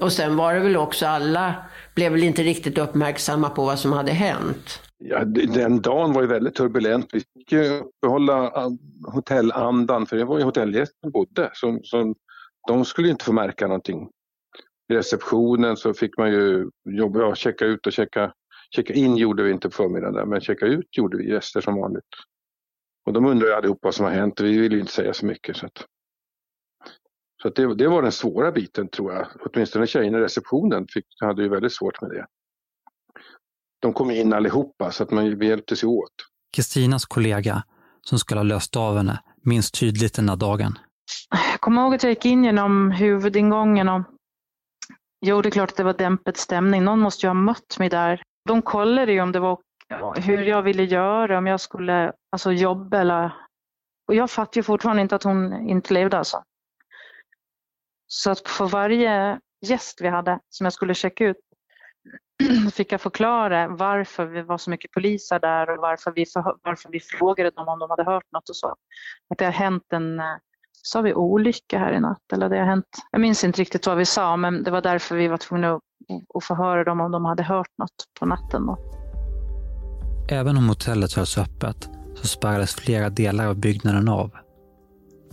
Och sen var det väl också alla blev väl inte riktigt uppmärksamma på vad som hade hänt. Ja, den dagen var ju väldigt turbulent. Vi fick ju behålla hotellandan, för det var ju hotellgäster som bodde. Så de skulle ju inte få märka någonting. I receptionen så fick man ju jobba och checka ut och checka in gjorde vi inte på förmiddagen där, men checka ut gjorde vi gäster som vanligt. Och de undrar ju allihop vad som har hänt. Vi vill ju inte säga så mycket. Så att det var den svåra biten, tror jag. Åtminstone tjejerna i receptionen hade ju väldigt svårt med det. De kom in allihopa så att vi hjälpte sig åt. Kristinas kollega som skulle ha löst av henne minns tydligt den här dagen. Jag kommer ihåg att jag gick in genom huvudingången och jo, det är klart att det var dämpet stämning. Någon måste ju ha mött mig där. De kollade ju om det var hur jag ville göra, om jag skulle alltså, jobba eller... Och jag fattar ju fortfarande inte att hon inte levde alltså. Så att för varje gäst vi hade som jag skulle checka ut fick jag förklara varför vi var så mycket poliser där och varför vi frågade dem om de hade hört något och så. Att det har hänt sa vi olycka här i natt eller det har hänt. Jag minns inte riktigt vad vi sa, men det var därför vi var tvungna att förhöra dem om de hade hört något på natten då. Även om hotellet hölls öppet så spärrades flera delar av byggnaden av.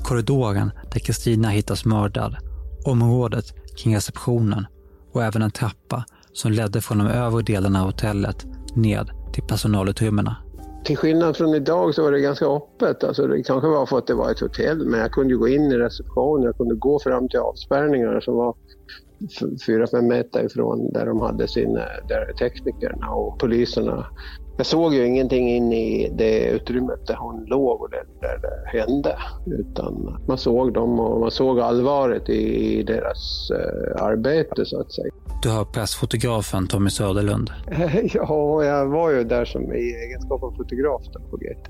Korridoren där Kristina hittas mördad, området kring receptionen och även en trappa som ledde från de övre delarna av hotellet ned till personalutrymmena. Till skillnad från idag så var det ganska öppet. Alltså det kanske var för att det var ett hotell, men jag kunde gå in i receptionen, jag kunde gå fram till avspärrningarna som var 4-5 meter ifrån där de hade där teknikerna och poliserna. Jag såg ju ingenting in i det utrymmet där hon låg och där det hände, utan man såg dem och man såg allvaret i deras arbete så att säga. Du har pressfotografen Tommy Söderlund. Ja, jag var ju där som i egenskap av fotograf då, på GT.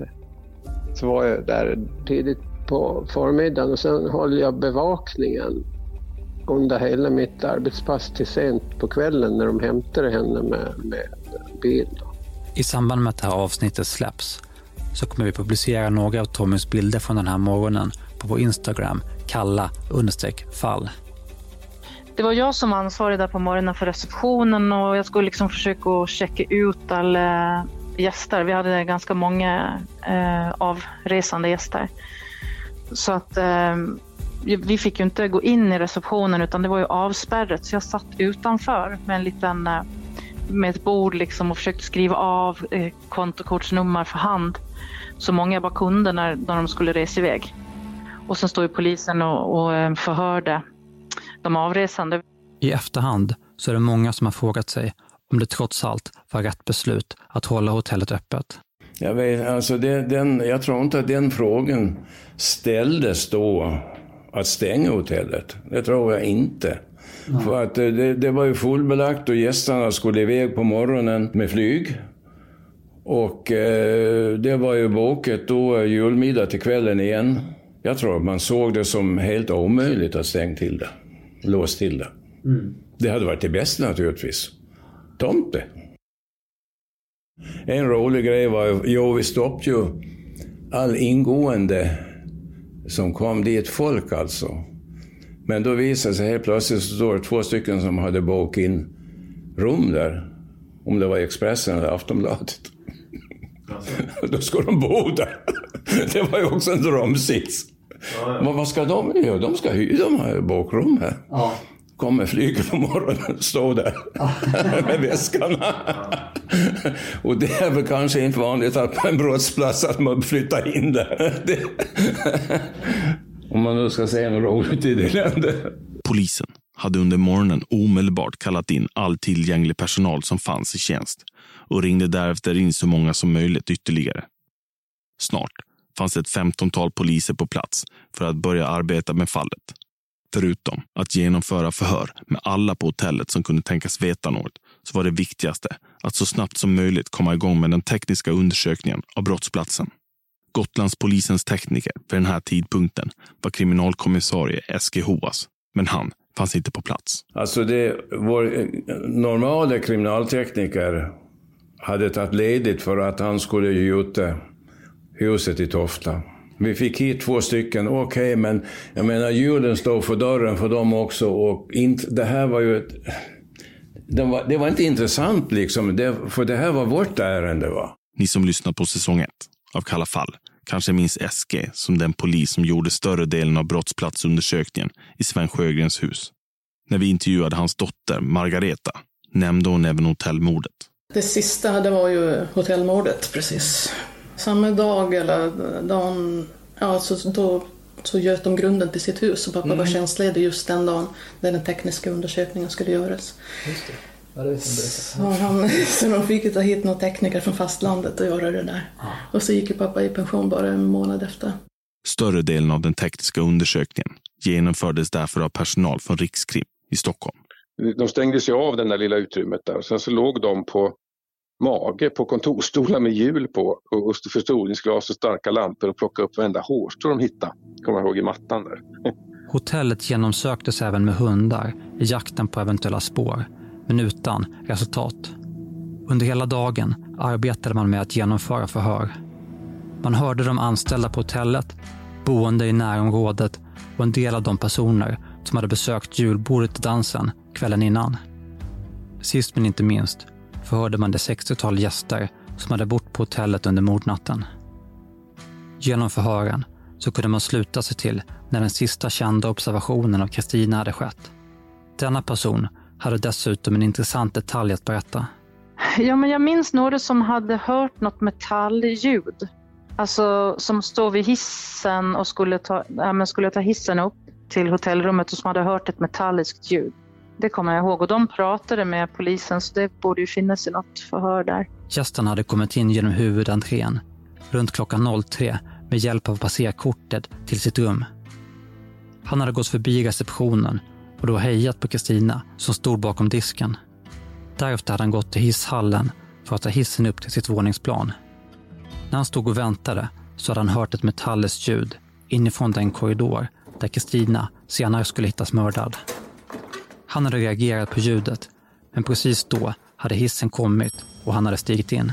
Så var jag där tidigt på förmiddagen och sen höll jag bevakningen under hela mitt arbetspass till sent på kvällen när de hämtade henne med bil då. I samband med att det här avsnittet släpps så kommer vi publicera några av Tommys bilder från den här morgonen på vår Instagram, kalla_fall. Det var jag som var ansvarig där på morgonen för receptionen och jag skulle liksom försöka checka ut alla gäster. Vi hade ganska många avresande gäster. Så att vi fick ju inte gå in i receptionen utan det var ju avspärret. Så jag satt utanför med en liten... med ett bord liksom och försökte skriva av kontokortsnummer för hand så många jag bara kunde när de skulle resa iväg. Och sen stod ju polisen och förhörde de avresande. I efterhand så är det många som har frågat sig om det trots allt var rätt beslut att hålla hotellet öppet. Jag vet, alltså jag tror inte att den frågan ställdes då, att stänga hotellet. Det tror jag inte. Mm. För att det var ju fullbelagt och gästerna skulle iväg på morgonen med flyg. Och det var ju boket då julmiddag till kvällen igen. Jag tror att man såg det som helt omöjligt att stänga till det. Låst till det. Mm. Det hade varit det bästa naturligtvis. Tomte. En rolig grej var ju, vi stoppade ju all ingående som kom dit, folk alltså. Men då visade sig helt plötsligt så står det 2 stycken som hade bokat in rum där. Om det var Expressen eller Aftonbladet. Alltså. Då ska de bo där. Det var ju också en drömsits. Ja, ja. Men vad ska de göra? De ska hyra de här bakrum här. Ja. Kommer flyget på morgonen och står där med väskarna. Och det är väl kanske inte vanligt att på en brottsplats att man flyttar in där. Om man nu ska säga något roligt i det landet. Polisen hade under morgonen omedelbart kallat in all tillgänglig personal som fanns i tjänst och ringde därefter in så många som möjligt ytterligare. Snart fanns ett 15-tal poliser på plats för att börja arbeta med fallet. Förutom att genomföra förhör med alla på hotellet som kunde tänkas veta något, så var det viktigaste att så snabbt som möjligt komma igång med den tekniska undersökningen av brottsplatsen. Gotlandspolisens tekniker för den här tidpunkten var kriminalkommissarie S.G. Hoas, men han fanns inte på plats. Alltså vår normala kriminaltekniker hade tagit ledigt för att han skulle gjuta huset i Tofta. Vi fick hit 2 stycken, okej, men jag menar julen stod för dörren för dem också och det här var ju det var inte intressant liksom, för det här var vårt ärende va. Ni som lyssnar på säsong 1 av Kalla Fall kanske minns SG som den polis som gjorde större delen av brottsplatsundersökningen i Sven Sjögrens hus. När vi intervjuade hans dotter Margareta nämnde hon även hotellmordet. Det sista det var ju hotellmordet precis. Samma dag eller dagen, ja, så göt de grunden till sitt hus och pappa var tjänstledig just den dagen när den tekniska undersökningen skulle göras. Just det. Ja, det så de fick ta hit några tekniker från fastlandet och göra det där. Ah. Och så gick pappa i pension bara en månad efter. Större delen av den tekniska undersökningen genomfördes därför av personal från Rikskrim i Stockholm. De stängde sig av den där lilla utrymmet där och sen så låg de på mage på kontorstolar med hjul på och förstoringsglas och starka lampor och plocka upp varenda hårstrå de hittade, kommer jag ihåg, i mattan där. Hotellet genomsöktes även med hundar i jakten på eventuella spår, men utan resultat. Under hela dagen arbetade man med att genomföra förhör. Man hörde de anställda på hotellet, boende i närområdet och en del av de personer som hade besökt julbordet och dansen kvällen innan. Sist men inte minst förhörde man det 60-tal gäster som hade bott på hotellet under mordnatten. Genom förhören så kunde man sluta sig till när den sista kända observationen av Kristina hade skett. Denna person hade dessutom en intressant detalj att berätta. Ja, men jag minns några som hade hört något metallljud. Alltså som stod vid hissen och skulle ta hissen upp till hotellrummet och som hade hört ett metalliskt ljud. Det kommer jag ihåg och de pratade med polisen så det borde ju finnas i något förhör där. Gästerna hade kommit in genom huvudentrén runt klockan 03 med hjälp av passerkortet till sitt rum. Han hade gått förbi receptionen och då hejat på Kristina som stod bakom disken. Därefter hade han gått till hisshallen för att ta hissen upp till sitt våningsplan. När han stod och väntade så hade han hört ett metalliskt ljud inifrån den korridor där Kristina senare skulle hittas mördad. Han hade reagerat på ljudet, men precis då hade hissen kommit och han hade stigit in.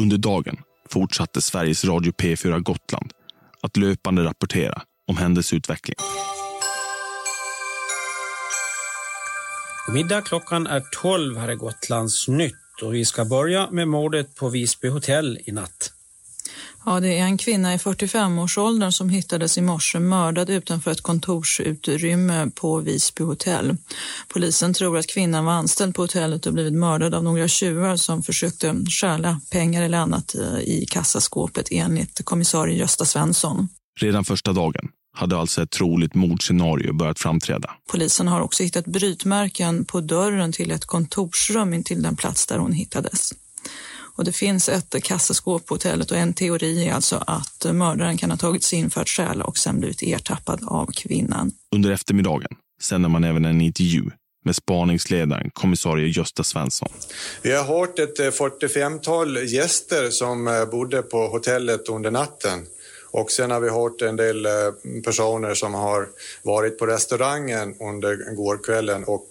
Under dagen fortsatte Sveriges Radio P4 Gotland att löpande rapportera om händelseutvecklingen. Middag klockan är 12 här i Gotlands nytt och vi ska börja med mordet på Visby Hotel i natt. Ja, det är en kvinna i 45-årsåldern som hittades i morse mördad utanför ett kontorsutrymme på Visby hotell. Polisen tror att kvinnan var anställd på hotellet och blivit mördad av några tjuvar som försökte stjäla pengar eller annat i kassaskåpet enligt kommissarie Gösta Svensson. Redan första dagen hade alltså ett troligt mordscenario börjat framträda. Polisen har också hittat brytmärken på dörren till ett kontorsrum intill den plats där hon hittades. Och det finns ett kassaskåp på hotellet och en teori är alltså att mördaren kan ha tagits in för att stjäla och sen blivit ertappad av kvinnan. Under eftermiddagen sänder man även en intervju med spaningsledaren, kommissarie Gösta Svensson. Vi har hört ett 45-tal gäster som bodde på hotellet under natten. Och sen har vi hört en del personer som har varit på restaurangen under gårdkvällen och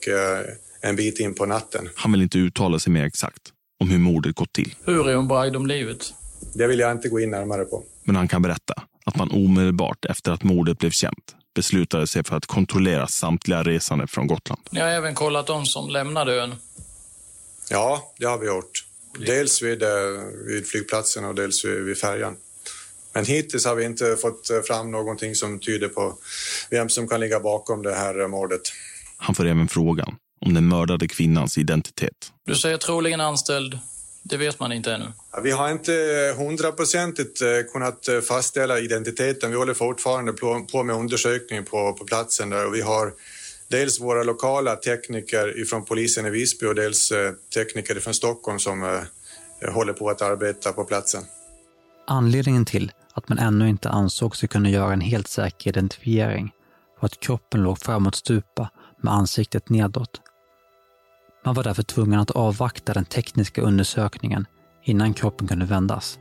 en bit in på natten. Han vill inte uttala sig mer exakt om hur mordet gått till. Hur är hon bragd om livet? Det vill jag inte gå in närmare på. Men han kan berätta att man omedelbart efter att mordet blev känt beslutade sig för att kontrollera samtliga resande från Gotland. Ni har även kollat de som lämnade ön? Ja, det har vi gjort. Dels vid flygplatsen och dels vid färjan. Men hittills har vi inte fått fram någonting som tyder på vem som kan ligga bakom det här mordet. Han får även frågan om den mördade kvinnans identitet. Du säger troligen anställd. Det vet man inte ännu. Vi har inte 100% kunnat fastställa identiteten. Vi håller fortfarande på med undersökning på platsen där. Och vi har dels våra lokala tekniker från polisen i Visby och dels tekniker från Stockholm som håller på att arbeta på platsen. Anledningen till att man ännu inte ansåg sig kunna göra en helt säker identifiering var att kroppen låg framåt stupa med ansiktet nedåt. Man var därför tvungen att avvakta den tekniska undersökningen innan kroppen kunde vändas.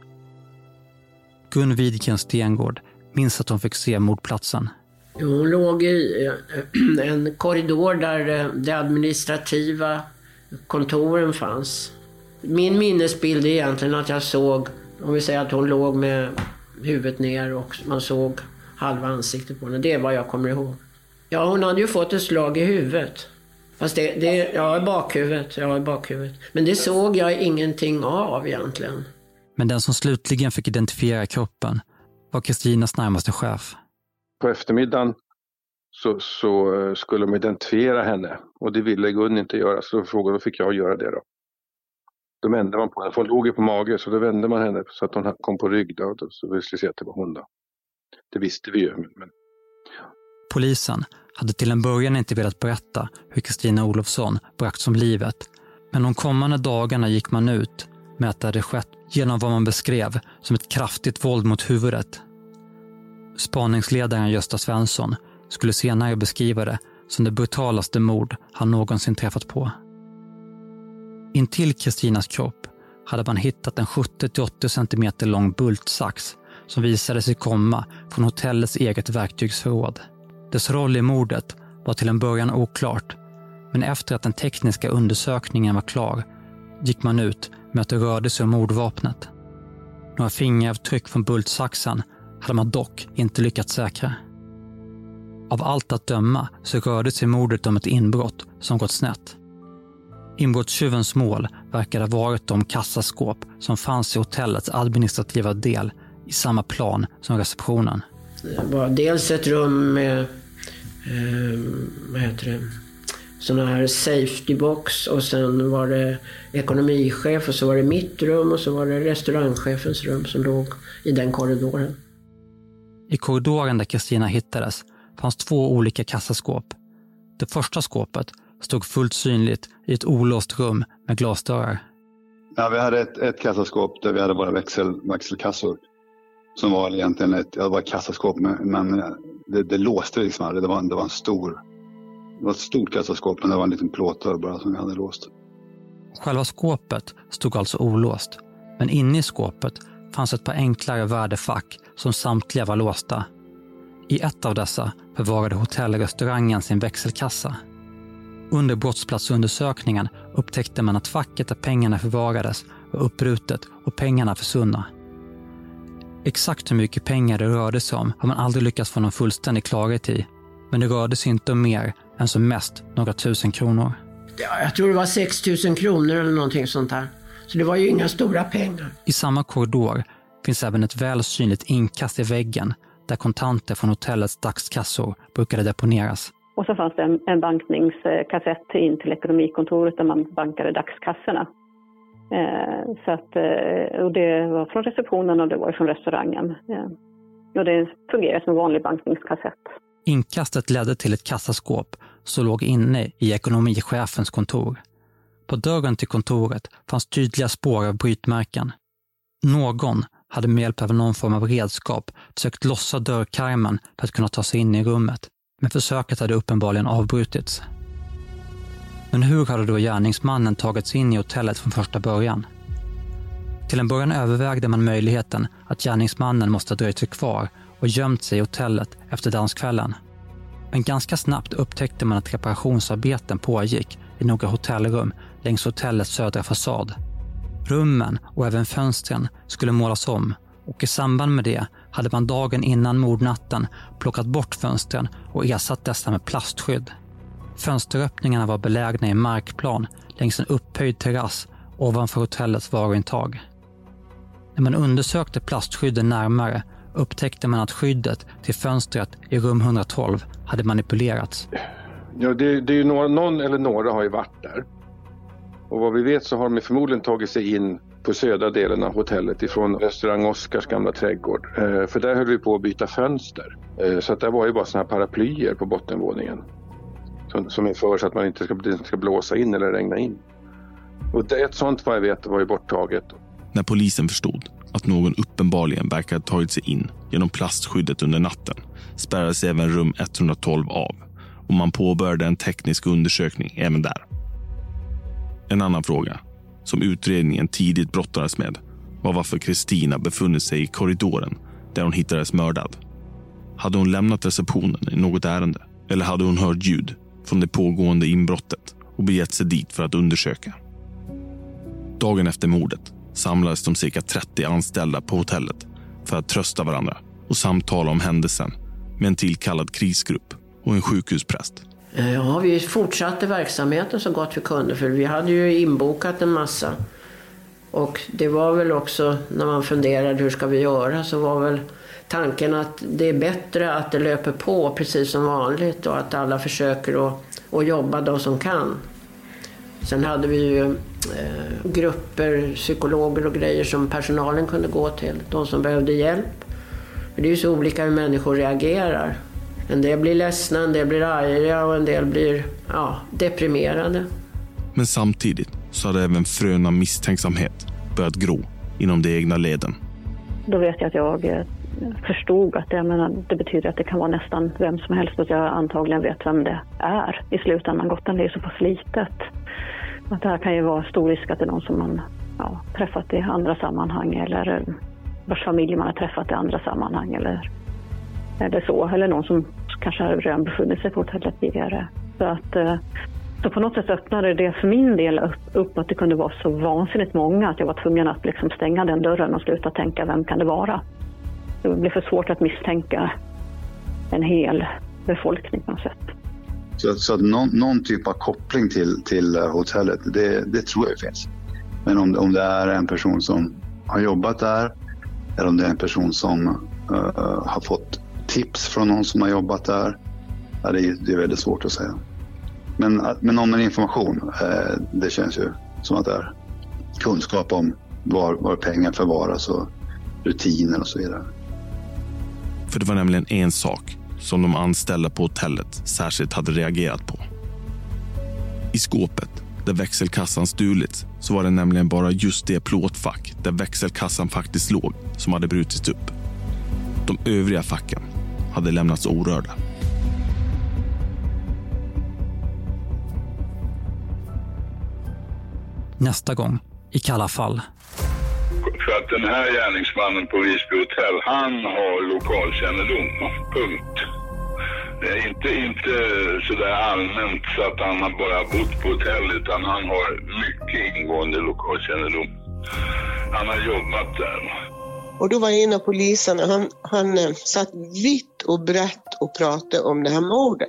Gun Widgren Stengård minns att hon fick se mordplatsen. Hon låg i en korridor där de administrativa kontoren fanns. Min minnesbild är egentligen att jag såg, om vi säger att hon låg med huvudet ner och man såg halva ansiktet på henne. Det är vad jag kommer ihåg. Ja, hon hade ju fått ett slag i huvudet. Fast jag har bakhuvudet. Men det såg jag ingenting av egentligen. Men den som slutligen fick identifiera kroppen var Kristinas närmaste chef. På eftermiddagen så skulle de identifiera henne. Och det ville Gun inte göra, så då fick jag göra det då. Då vände man på henne. Folk låg på mage, så då vände man henne så att hon kom på rygg. Då, så vi skulle se att det var hon då. Det visste vi ju. Men... Polisen hade till en början inte velat berätta hur Kristina Olofsson bragts om livet, men de kommande dagarna gick man ut med att det hade skett genom vad man beskrev som ett kraftigt våld mot huvudet. Spaningsledaren Gösta Svensson skulle senare beskriva det som det brutalaste mord han någonsin träffat på. Intill Kristinas kropp hade man hittat en 70-80 cm lång bultsax som visade sig komma från hotellets eget verktygsförråd. Dess roll i mordet var till en början oklart, men efter att den tekniska undersökningen var klar gick man ut med att det rörde sig om mordvapnet. Några fingeravtryck från bultsaxen hade man dock inte lyckats säkra. Av allt att döma så rörde sig mordet om ett inbrott som gått snett. Inbrottstjuvens mål verkade ha varit de kassaskåp som fanns i hotellets administrativa del i samma plan som receptionen. Det var dels ett rum med sådana här safety box, och sen var det ekonomichef, och så var det mitt rum, och så var det restaurangchefens rum som låg i den korridoren. I korridoren där Kristina hittades fanns två olika kassaskåp. Det första skåpet stod fullt synligt i ett olåst rum med glasdörrar. Ja, vi hade ett kassaskåp där vi hade våra växelkassor. Som var egentligen ett kassaskåp, men det låste liksom aldrig. Det var ett stort kassaskåp, men det var en liten plåtdörr bara som vi hade låst. Själva skåpet stod alltså olåst, men inne i skåpet fanns ett par enklare värdefack som samtliga var låsta. I ett av dessa förvarade hotellrestaurangen sin växelkassa. Under brottsplatsundersökningen upptäckte man att facket där pengarna förvarades var upprutet och pengarna försvunna. Exakt hur mycket pengar det rörde sig om har man aldrig lyckats få någon fullständig klarhet i. Men det rörde sig inte om mer än som mest några 1 000 kronor. Jag tror det var 6 000 kronor eller någonting sånt här. Så det var ju inga stora pengar. I samma korridor finns även ett väl synligt inkast i väggen där kontanter från hotellets dagskassor brukade deponeras. Och så fanns det en bankningskassett in till ekonomikontoret där man bankade dagskassorna. Så att, och det var från receptionen och det var från restaurangen. Jo, det fungerar som en vanlig bankningskassett. Inkastet ledde till ett kassaskåp som låg inne i ekonomichefens kontor. På dörren till kontoret fanns tydliga spår av brytmärken. Någon hade med hjälp av någon form av redskap försökt lossa dörrkarmen för att kunna ta sig in i rummet, men försöket hade uppenbarligen avbrutits. Men hur hade då gärningsmannen tagits in i hotellet från första början? Till en början övervägde man möjligheten att gärningsmannen måste ha dröjt sig kvar och gömt sig i hotellet efter danskvällen. Men ganska snabbt upptäckte man att reparationsarbeten pågick i några hotellrum längs hotellets södra fasad. Rummen och även fönstren skulle målas om, och i samband med det hade man dagen innan mordnatten plockat bort fönstren och ersatt dessa med plastskydd. Fönsteröppningarna var belägna i markplan längs en upphöjd terrass ovanför hotellets varuintag. När man undersökte plastskydden närmare upptäckte man att skyddet till fönstret i rum 112 hade manipulerats. Ja, det är ju någon eller några har ju varit där. Och vad vi vet så har de förmodligen tagit sig in på södra delen av hotellet ifrån restaurang Oscars gamla trädgård. För där höll vi på att byta fönster. Så att där var ju bara såna här paraplyer på bottenvåningen. Som inför så att man inte ska blåsa in eller regna in. Och ett sånt vad jag vet var ju borttaget. När polisen förstod att någon uppenbarligen verkade ha tagit sig in genom plastskyddet under natten spärrades även rum 112 av, och man påbörjade en teknisk undersökning även där. En annan fråga som utredningen tidigt brottades med var varför Kristina befunnit sig i korridoren där hon hittades mördad. Hade hon lämnat receptionen i något ärende, eller hade hon hört ljud från det pågående inbrottet och begett sig dit för att undersöka? Dagen efter mordet samlades de cirka 30 anställda på hotellet för att trösta varandra och samtala om händelsen med en tillkallad krisgrupp och en sjukhuspräst. Ja, vi fortsatte verksamheten så gott vi kunde, för vi hade ju inbokat en massa. Och det var väl också, när man funderade hur ska vi göra, så var väl tanken att det är bättre att det löper på precis som vanligt och att alla försöker att jobba de som kan. Sen hade vi ju grupper, psykologer och grejer som personalen kunde gå till, de som behövde hjälp. För det är ju så olika hur människor reagerar. En del blir ledsna, en del blir arga och en del blir deprimerade. Men samtidigt så hade även fröna misstänksamhet börjat gro inom de egna leden. Då vet jag att jag förstod att det betyder att det kan vara nästan vem som helst, och jag antagligen vet vem det är i slutändan. Gotland är så pass litet. Att det här kan ju vara stor risk att det är någon som man träffat i andra sammanhang, eller vars familj man har träffat i andra sammanhang eller så. Eller någon som kanske har redan befunnit sig på hotellet tidigare. Så på något sätt öppnade det för min del upp att det kunde vara så vansinnigt många att jag var tvungen att liksom stänga den dörren och sluta tänka vem kan det vara. Det blev för svårt att misstänka en hel befolkning på något sätt. Så att någon typ av koppling till hotellet, det tror jag finns. Men om det är en person som har jobbat där, eller om det är en person som har fått tips från någon som har jobbat där, det är väldigt svårt att säga. Men om en information, det känns ju som att det är kunskap om var pengar förvaras och rutiner och så vidare. För det var nämligen en sak som de anställda på hotellet särskilt hade reagerat på. I skåpet där växelkassan stulits så var det nämligen bara just det plåtfack där växelkassan faktiskt låg som hade brutits upp. De övriga facken hade lämnats orörda. Nästa gång i Kalla Fall. För att den här gärningsmannen på Visby Hotel, han har lokalkännedom, punkt. Det är inte sådär allmänt så att han har bara bott på hotell, utan han har mycket ingående lokalkännedom. Han har jobbat där. Och då var en av polisen, han satt vitt och brett och pratade om det här mordet.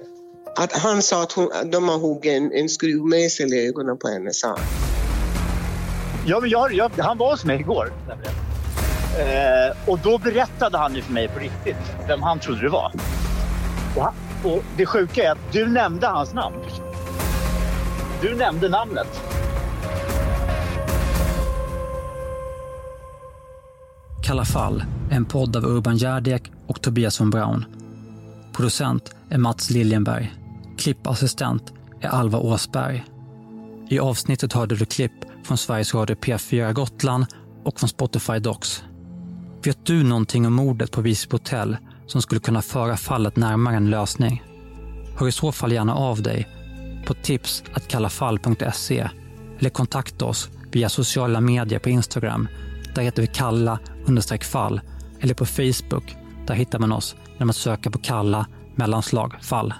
Att han sa att de har huggit en skruvmejsel i ögonen på henne, sa han. Ja, han var hos mig igår. Och då berättade han ju för mig på riktigt vem han trodde det var. Och det sjuka är att du nämnde hans namn. Du nämnde namnet. Kalla Fall, en podd av Urban Gärdek och Tobias von Braun. Producent är Mats Liljenberg. Klippassistent är Alva Åsberg. I avsnittet hörde du klipp från Sveriges Radio P4 Gotland och från Spotify Docs. Vet du någonting om mordet på Visby Hotel som skulle kunna föra fallet närmare en lösning? Hör i så fall gärna av dig på tips@kallafall.se eller kontakta oss via sociala medier på Instagram. Där heter vi kalla_fall eller på Facebook. Där hittar man oss när man söker på kalla_fall.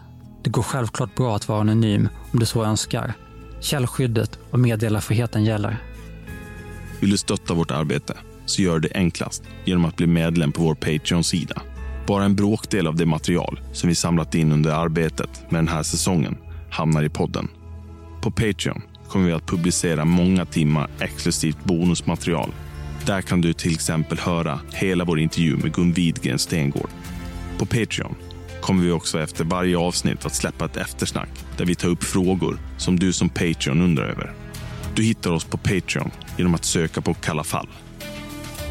Det går självklart bra att vara anonym om du så önskar. Källskyddet och meddelarfriheten gäller. Vill du stötta vårt arbete så gör det enklast genom att bli medlem på vår Patreon-sida. Bara en bråkdel av det material som vi samlat in under arbetet med den här säsongen hamnar i podden. På Patreon kommer vi att publicera många timmar exklusivt bonusmaterial. Där kan du till exempel höra hela vår intervju med Gun Widgren Stengård. På Patreon kommer vi också efter varje avsnitt att släppa ett eftersnack där vi tar upp frågor som du som Patreon undrar över. Du hittar oss på Patreon genom att söka på Kalla Fall.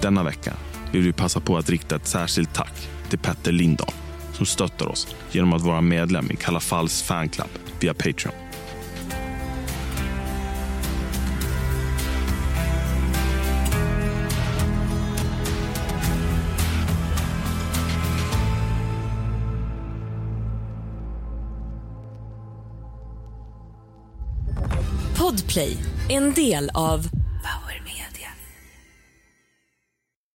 Denna vecka vill vi passa på att rikta ett särskilt tack till Petter Lindahl som stöttar oss genom att vara medlem i Kalla Falls fanclub via Patreon. Podplay, en del av